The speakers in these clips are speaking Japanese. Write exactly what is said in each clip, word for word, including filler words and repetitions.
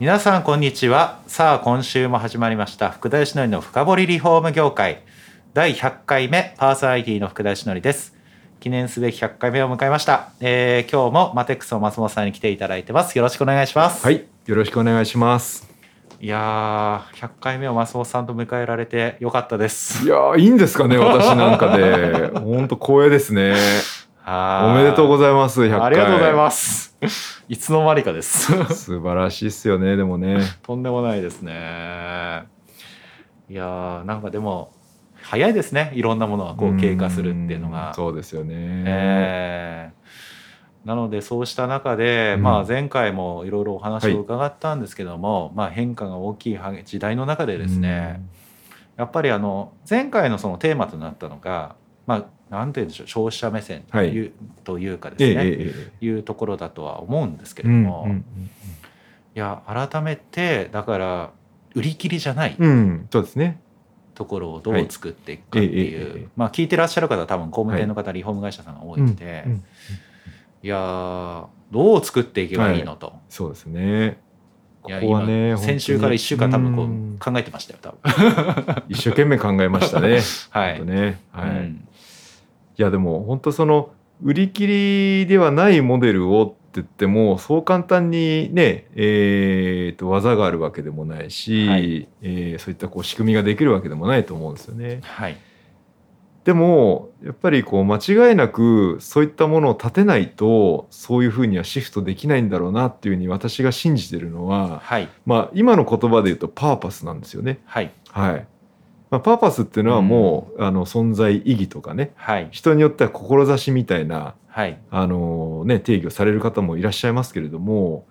皆さんこんにちは。さあ今週も始まりました福田義則の深掘りリフォーム業界だいひゃっかいめ、パーソナリティの福田義則です。記念すべきひゃっかいめを迎えました、えー、今日もマテックスの松本さんに来ていただいてます。よろしくお願いします。はい、よろしくお願いします。いやー、ひゃっかいめを松本さんと迎えられてよかったです。いやー、いいんですかね、私なんかで本当光栄ですね。あ、おめでとうございます。ひゃっかいありがとうございます。いつの間にかです。素晴らしいですよね。でもね、とんでもないですね。いやー、なんかでも早いですね、いろんなものがこう経過するっていうのが。そうですよね、えー、なのでそうした中で、うん、まあ、前回もいろいろお話を伺ったんですけども、はい、まあ、変化が大きい時代の中でですね、やっぱりあの前回のそのテーマとなったのが、まあ、なんて言うんでしょう、消費者目線という、はい、というかですね、ええ、いうところだとは思うんですけれども、うんうんうん、いや改めてだから売り切りじゃない、うん、そうですね、ところをどう作っていくかっていう、はい、まあ、聞いてらっしゃる方は多分工務店の方、はい、リフォーム会社さんが多いので、うんうん、いやどう作っていけばいいのと、はい、そうですね。いやここはね、先週からいっしゅうかん多分こう考えてましたよ、多分一生懸命考えましたね。はい、ね、はい、うん。いやでも本当その売り切りではないモデルをって言ってもそう簡単にね、えー、と技があるわけでもないし、はい、えー、そういったこう仕組みができるわけでもないと思うんですよね、はい、でもやっぱりこう間違いなくそういったものを立てないとそういうふうにはシフトできないんだろうなっていうふうに私が信じてるのは、はい、まあ、今の言葉で言うとパーパスなんですよね。はい、はい、まあ、パーパスっていうのはもう、うん、あの存在意義とかね、はい、人によっては志みたいな、はい、あのね、定義をされる方もいらっしゃいますけれども、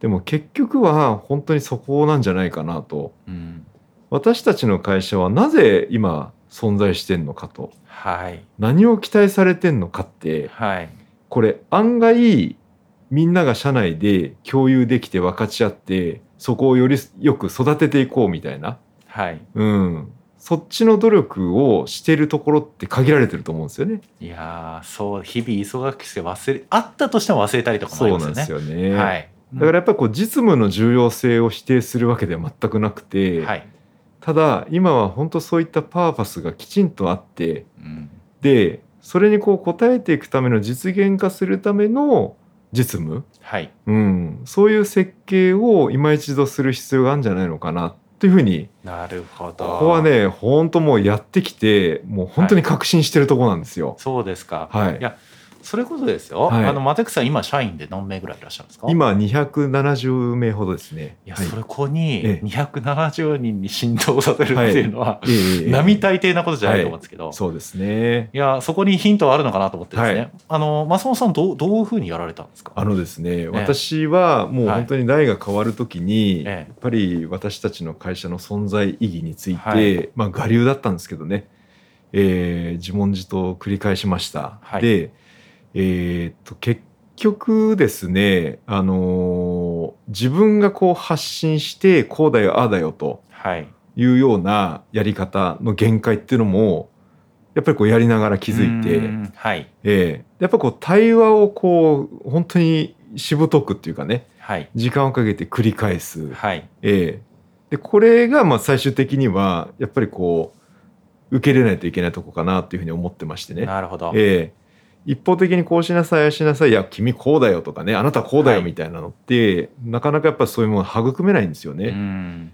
でも結局は本当にそこなんじゃないかなと、うん、私たちの会社はなぜ今存在してんのかと、はい、何を期待されてんのかって、はい、これ案外みんなが社内で共有できて分かち合ってそこをよりよく育てていこうみたいな、はい、うん、そっちの努力をしているところって限られてると思うんですよね。いやそう、日々忙しくて忘れあったとしても忘れたりとかもありますよね。そうなんですよね、はい、だからやっぱりこう実務の重要性を否定するわけでは全くなくて、はい、ただ今は本当そういったパーパスがきちんとあって、うん、でそれにこう応えていくための実現化するための実務、はい、うん、そういう設計を今一度する必要があるんじゃないのかなというふうに、なるほど、ここはね本当もうやってきてもう本当に確信してるところなんですよ、はい、そうですか、はい、いやそれこそですよ、はい、あのマテクさん今社員で何名ぐらいいらっしゃるんですか？今にひゃくななじゅうめいほどですね。いや、はい、それこににひゃくななじゅうにんに浸透させるっていうのは、はい、えー、並大抵なことじゃないと思うんですけど、はい、そうですね。いやそこにヒントはあるのかなと思ってですね、はい、あの松本さんどう、どういうふうにやられたんですか？あのですね、私はもう本当に代が変わるときに、はい、やっぱり私たちの会社の存在意義について、はい、まあ、我流だったんですけどね、えー、自問自答を繰り返しました、はい、でえー、っと結局ですね、あのー、自分がこう発信してこうだよああだよというようなやり方の限界っていうのもやっぱりこうやりながら気づいて、はい、えー、やっぱこう対話をこう本当にしぶとくっていうかね、はい、時間をかけて繰り返す、はい、えー、でこれがまあ最終的にはやっぱりこう受け入れないといけないとこかなというふうに思ってましてね。なるほど、えー一方的にこうしなさいあしなさい、いや君こうだよとかね、あなたこうだよみたいなのって、はい、なかなかやっぱそういうもの育めないんですよね。うん、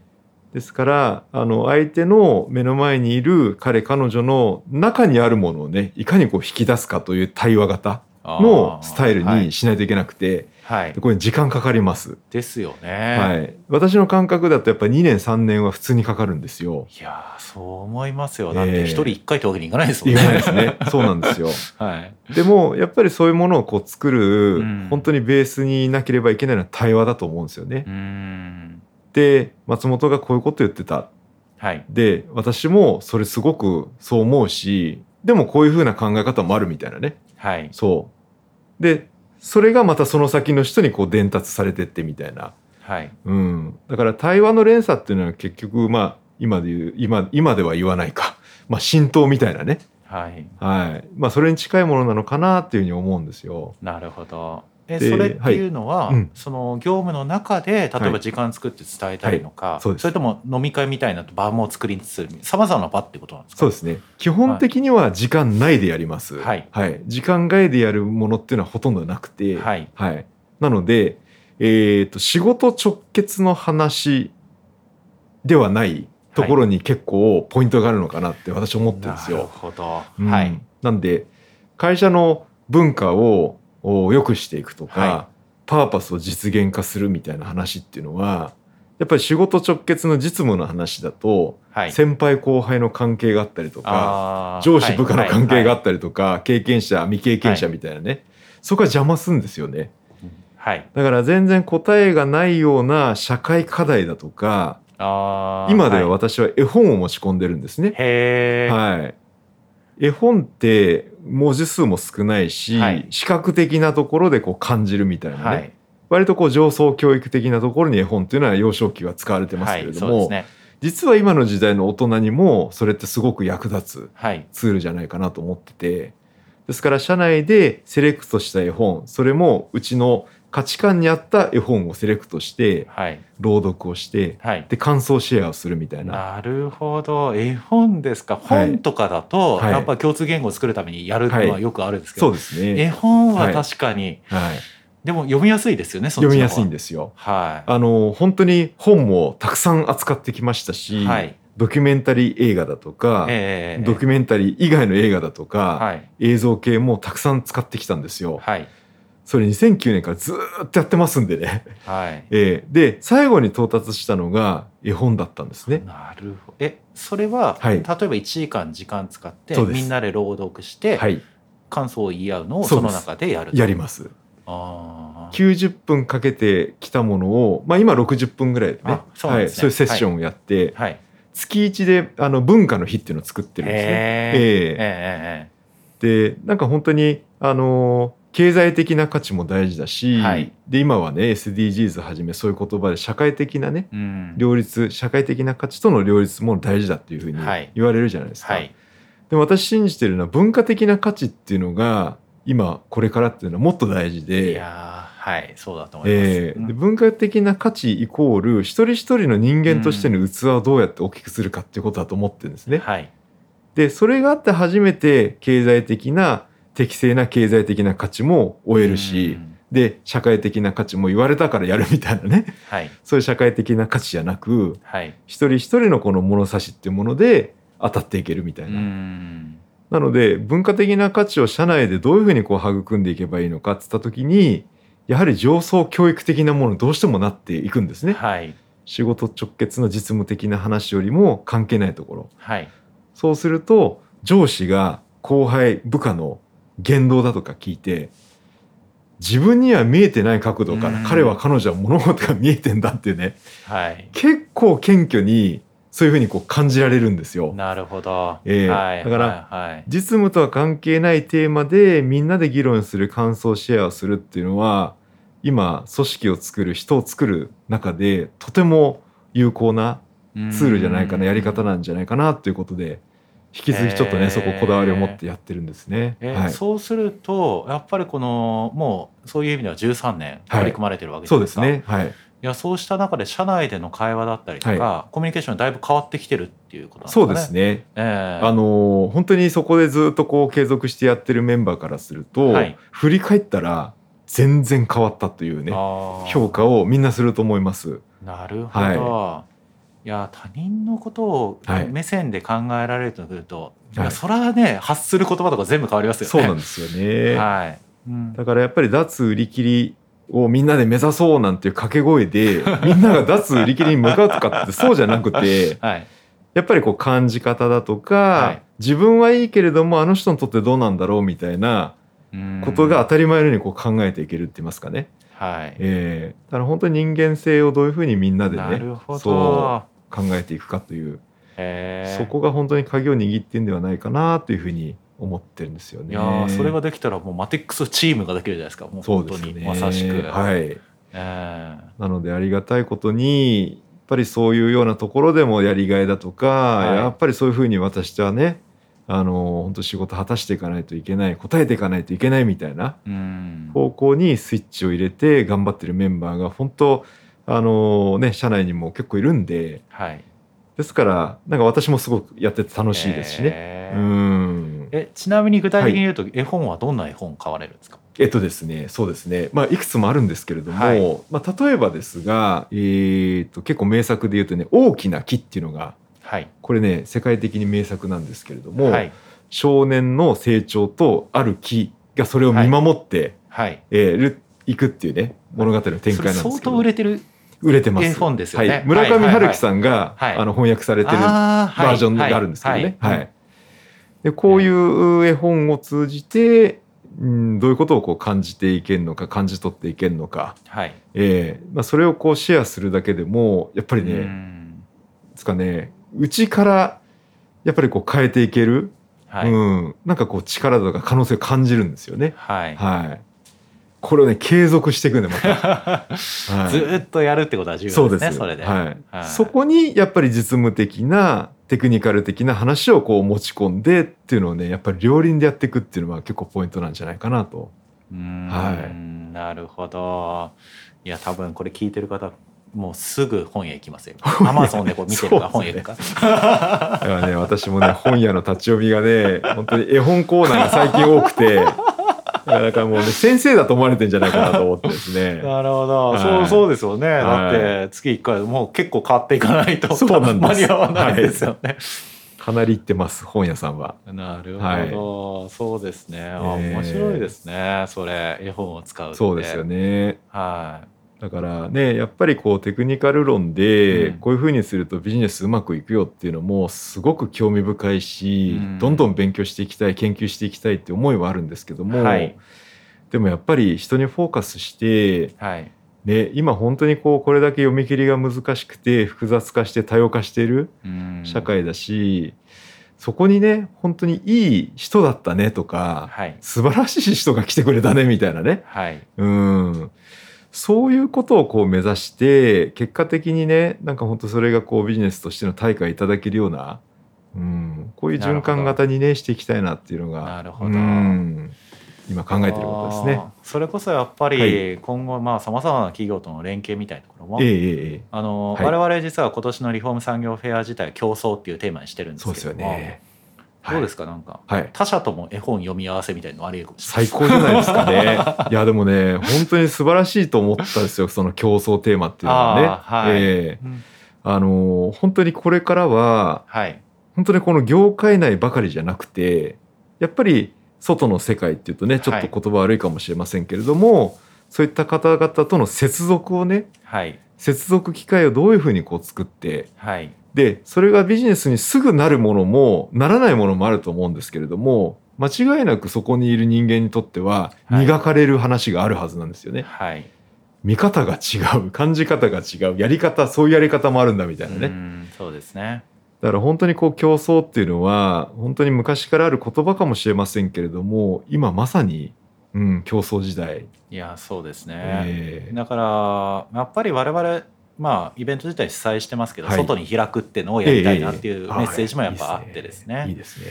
ですからあの相手の目の前にいる彼彼女の中にあるものをね、いかにこう引き出すかという対話型のスタイルにしないといけなくて、はい、これ時間かかりますですよね、はい、私の感覚だとやっぱりにねんさんねんは普通にかかるんですよ。いやそう思いますよ。だって一人一回ってわけにいかないですもんね。いかないですね。そうなんですよ、はい、でもやっぱりそういうものをこう作る、うん、本当にベースになければいけないのは対話だと思うんですよね。うん、で松本がこういうこと言ってた、はい、で私もそれすごくそう思うし、でもこういう風な考え方もあるみたいなね、はい、そうでそれがまたその先の人にこう伝達されてってみたいな、はい、うん、だから対話の連鎖っていうのは結局、まあ、今で言う 今, 今では言わないか、まあ、浸透みたいなね、はいはい、まあ、それに近いものなのかなっていうふうに思うんですよ。なるほど。えそれっていうのは、はい、うん、その業務の中で例えば時間作って伝えたりのか、はいはい、そ, それとも飲み会みたいな場も作りにするさまざまな場ってことなんですか。そうですね、基本的には時間内でやります、はいはい、時間外でやるものっていうのはほとんどなくて、はいはい、なので、えー、と仕事直結の話ではないところに結構ポイントがあるのかなって私思ってるんですよ。なるほど、うん、はい、なんで会社の文化を良くしていくとか、はい、パーパスを実現化するみたいな話っていうのはやっぱり仕事直結の実務の話だと、はい、先輩後輩の関係があったりとか上司部下の関係があったりとか、はいはいはい、経験者未経験者みたいなね、はい、そこが邪魔するんですよね、はい、だから全然答えがないような社会課題だとか、あ、今では私は絵本を持ち込んでるんですね、へー、はい、絵本って文字数も少ないし、はい、視覚的なところでこう感じるみたいなね、はい、割とこう上層教育的なところに絵本っていうのは幼少期は使われてますけれども、はい、そうですね、実は今の時代の大人にもそれってすごく役立つツールじゃないかなと思ってて、ですから社内でセレクトした絵本、それもうちの価値観に合った絵本をセレクトして、はい、朗読をして、はい、で感想シェアをするみたいな。なるほど、絵本ですか。本とかだと、はい、やっぱ共通言語を作るためにやるのはよくあるんですけど、はい、そうですね、絵本は確かに、はいはい、でも読みやすいですよね、そっちの方は。読みやすいんですよ、はい、あの本当に本もたくさん扱ってきましたし、はい、ドキュメンタリー映画だとか、えー、ドキュメンタリー以外の映画だとか、はい、映像系もたくさん使ってきたんですよ、はい、それにせんきゅうねんからずっとやってますんでね、はい、えー、で最後に到達したのが絵本だったんですね。なるほど。えそれは、はい、例えばいちじかん時間使ってみんなで朗読して、はい、感想を言い合うのをその中でやると。やります。あ、きゅうじゅっぷんかけてきたものを、まあ、今ろくじゅっぷんぐらいでね、あ、そうなんですね、はい、そういうセッションをやって、はいはい、月いちであの文化の日っていうのを作ってるんですね、えーえーえー、でなんか本当にあのー経済的な価値も大事だし、はい、で今はね エスディージーズ はじめそういう言葉で社会的なね、うん、両立、社会的な価値との両立も大事だっていうふうに言われるじゃないですか、はい、でも私信じてるのは文化的な価値っていうのが今これからっていうのはもっと大事で、いや、はい、そうだと思います、えー、で文化的な価値イコール一人一人の人間としての器をどうやって大きくするかっていうことだと思ってるんですね、うん、はい、でそれがあって初めて経済的な適正な経済的な価値も追えるし、で社会的な価値も言われたからやるみたいなね、はい、そういう社会的な価値じゃなく、はい、一人一人のこの物差しっていうもので当たっていけるみたいな、うん、なので文化的な価値を社内でどういうふうにこう育んでいけばいいのかって言った時に、やはり上層教育的なものにどうしてもなっていくんですね、はい、仕事直結の実務的な話よりも関係ないところ、はい、そうすると上司が後輩部下の言動だとか聞いて、自分には見えてない角度から彼は彼女は物事が見えてんだっていうね、はい、結構謙虚にそういうふうにこう感じられるんですよ。なるほど、えーはい、だから、はいはい、実務とは関係ないテーマでみんなで議論する、感想シェアをするっていうのは今組織を作る、人を作る中でとても有効なツールじゃないかな、やり方なんじゃないかなということで、引き続きちょっとね、えー、そここだわりを持ってやってるんですね、えーはい、そうするとやっぱりこのもうそういう意味ではじゅうさんねん取り組まれてるわけじゃないですか、はい、そうですね、はい、いやそうした中で社内での会話だったりとか、はい、コミュニケーションだいぶ変わってきてるっていうことなんですかね。そうですね、えー、あの本当にそこでずっとこう継続してやってるメンバーからすると、はい、振り返ったら全然変わったというね、評価をみんなすると思います。なるほど、はい、いや他人のことを目線で考えられるとすると、はい、いやそれはね発する言葉とか全部変わりますよね。そうなんですよね、はい、うん、だからやっぱり脱売り切りをみんなで目指そうなんていう掛け声でみんなが脱売り切りに向かうとかってそうじゃなくて、はい、やっぱりこう感じ方だとか、はい、自分はいいけれどもあの人にとってどうなんだろうみたいなことが当たり前のようにこう考えていけるって言いますかね、はいえー、だから本当に人間性をどういうふうにみんなでねそう考えていくかという、えー、そこが本当に鍵を握ってるんではないかなというふうに思ってるんですよね。いやそれができたらもうマテックスチームができるじゃないですか。もう本当にまさしく、はいえー、なのでありがたいことにやっぱりそういうようなところでもやりがいだとか、はい、やっぱりそういうふうに私はねあの本当仕事果たしていかないといけない答えていかないといけないみたいな方向にスイッチを入れて頑張ってるメンバーが本当あの、ね、社内にも結構いるんで、はい、ですからなんか私もすごくやってて楽しいですしね、えー、うんえちなみに具体的に言うと、はい、絵本はどんな絵本を買われるんですか。えっとですね、そうですね、まあ、いくつもあるんですけれども、はいまあ、例えばですが、えー、と結構名作で言うとね大きな木っていうのがはい、これね世界的に名作なんですけれども、はい、少年の成長とある木がそれを見守って、はいはいえー、いくっていうね物語の展開なんですけど、相当売れてる売れてます絵本ですよね、はい、村上春樹さんが、はいはいはい、あの翻訳されてるバージョンがあるんですけどね、はいはいはい、でこういう絵本を通じて、うん、どういうことをこう感じていけるのか感じ取っていけるのか、はいえーまあ、それをこうシェアするだけでもやっぱりねうんですかねうちからやっぱりこう変えていける、はいうん、なんかこう力とか可能性を感じるんですよね、はいはい、これをね継続していくんでまた、はい、ずっとやるってことは重要ですね。そうですそれで、はいはい、そこにやっぱり実務的なテクニカル的な話をこう持ち込んでっていうのをねやっぱり両輪でやっていくっていうのは結構ポイントなんじゃないかなと。うーん、はい、なるほど。いや多分これ聞いてる方もうすぐ本屋行きますよ。アマゾンでこう見てるか本屋行くか。だからね、私もね本屋の立ち読みがね本当に絵本コーナーが最近多くて、だからもうね先生だと思われてんじゃないかなと思ってですね。なるほど、はいそう。そうですよね。だって月いっかいもう結構変わっていかないと間に合わないですよね。はい、かなり行ってます本屋さんは。なるほど、はい、そうですね。あ、面白いですね。それ絵本を使うって。そうですよね。はい。だからねやっぱりこうテクニカル論でこういうふうにするとビジネスうまくいくよっていうのもすごく興味深いし、うん、どんどん勉強していきたい研究していきたいって思いはあるんですけども、はい、でもやっぱり人にフォーカスして、はいね、今本当にこうこれだけ読み切りが難しくて複雑化して多様化している社会だし、うん、そこにね本当にいい人だったねとか、はい、素晴らしい人が来てくれたねみたいなね、はい、うんそういうことをこう目指して結果的にねなんか本当それがこうビジネスとしての対価いただけるような、うん、こういう循環型にねしていきたいなっていうのがなるほど、うん、今考えてることですね。それこそやっぱり今後まあ様々な企業との連携みたいなところも、はい、あの我々実は今年のリフォーム産業フェア自体は競争っていうテーマにしてるんですけども、そうですよねどうですかなんか、はい、他社とも絵本読み合わせみたいなのありえるかもしれない。最高じゃないですかね。いやでもね本当に素晴らしいと思ったんですよその競争テーマっていうのはね。あ、はいえーうんあのー、本当にこれからは、はい、本当にこの業界内ばかりじゃなくてやっぱり外の世界っていうとねちょっと言葉悪いかもしれませんけれども、はい、そういった方々との接続をね、はい、接続機会をどういうふうにこう作って、はいでそれがビジネスにすぐなるものもならないものもあると思うんですけれども間違いなくそこにいる人間にとっては磨かれる話があるはずなんですよね、はい、見方が違う感じ方が違うやり方そういうやり方もあるんだみたいなねうんそうですね。だから本当にこう競争っていうのは本当に昔からある言葉かもしれませんけれども今まさにうん競争時代。いやそうですね、えー、だからやっぱり我々まあ、イベント自体主催してますけど、はい、外に開くってのをやりたいなっていうメッセージもやっぱあってですね。いいですね、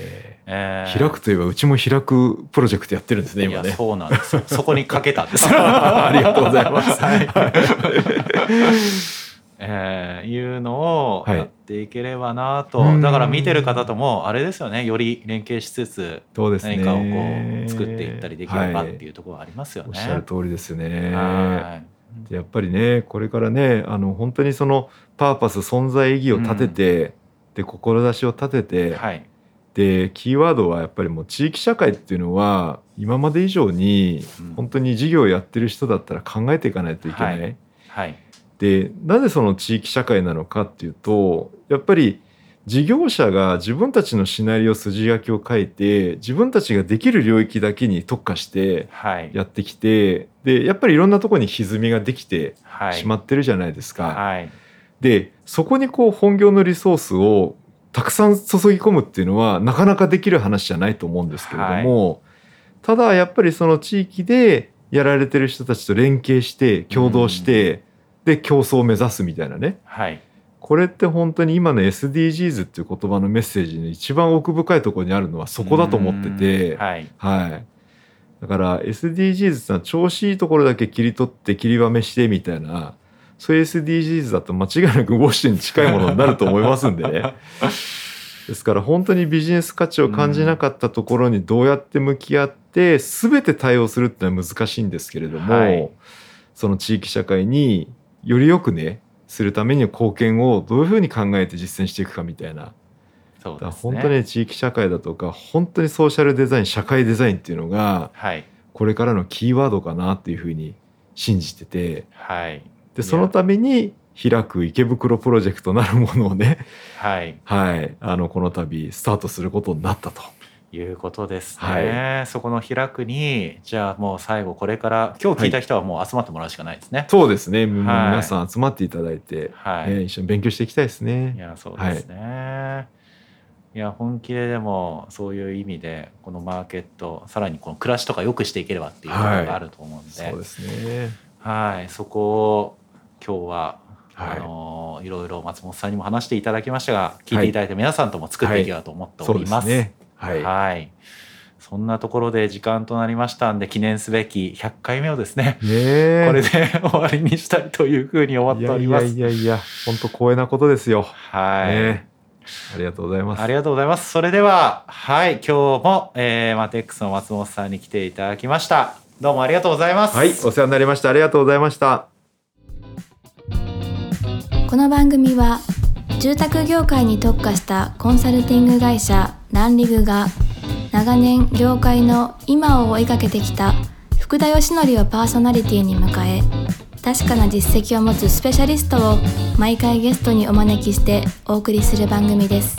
えー、開くといえばうちも開くプロジェクトやってるんですね今ね。いやそうなんですよそこにかけたんですありがとうございます、はいえー、いうのをやっていければなと、はい、だから見てる方ともあれですよねより連携しつつ何かをこう作っていったりできればっていうところはありますよね、はい、おっしゃる通りですよね。はいやっぱりねこれからねあの本当にそのパーパス存在意義を立てて、うん、で志を立てて、はい、でキーワードはやっぱりもう地域社会っていうのは今まで以上に本当に事業をやってる人だったら考えていかないといけない、はいはい、でなぜその地域社会なのかっていうとやっぱり事業者が自分たちのシナリオ筋書きを書いて自分たちができる領域だけに特化してやってきて、はい、でやっぱりいろんなところに歪みができてしまってるじゃないですか、はいはい、でそこにこう本業のリソースをたくさん注ぎ込むっていうのはなかなかできる話じゃないと思うんですけれども、はい、ただやっぱりその地域でやられてる人たちと連携して共同して、うん、で競争を目指すみたいなね、はいこれって本当に今の エスディージーズ っていう言葉のメッセージの一番奥深いところにあるのはそこだと思ってて、はいはい、だから エスディージーズ ってのは調子いいところだけ切り取って切りばめしてみたいなそういう エスディージーズ だと間違いなくご視聴に近いものになると思いますんでねですから本当にビジネス価値を感じなかったところにどうやって向き合って全て対応するってのは難しいんですけれども、はい、その地域社会によりよくねするために貢献をどういうふうに考えて実践していくかみたいな。そうですね。本当に地域社会だとか本当にソーシャルデザイン社会デザインっていうのがこれからのキーワードかなっていうふうに信じてて、はい、でそのために開く池袋プロジェクトなるものをね、はいはい、あのこの度スタートすることになったということですね、はい、そこの開くにじゃあもう最後これから今日聞いた人はもう集まってもらうしかないですね、はい、そうですね、はい、皆さん集まっていただいて、はいね、一緒に勉強していきたいですね。いやそうですね、はい、いや本気ででもそういう意味でこのマーケットさらにこの暮らしとか良くしていければっていうことがあると思うんで、はい、そうですね、はい、そこを今日はあのはい、いろいろ松本さんにも話していただきましたが聞いていただいた皆さんとも作っていければと思っております、はいはいそうですねはい、はい、そんなところで時間となりましたんで記念すべきひゃっかいめをです ね, ねこれで終わりにしたいというふうに思っております。いやいやいや本当光栄なことですよ。はい、ね、ありがとうございます。ありがとうございます。それでははい今日も、えー、マテックスの松本さんに来ていただきました。どうもありがとうございます。はいお世話になりました。ありがとうございました。この番組は住宅業界に特化したコンサルティング会社ランリグが長年業界の今を追いかけてきた福田義則をパーソナリティに迎え確かな実績を持つスペシャリストを毎回ゲストにお招きしてお送りする番組です。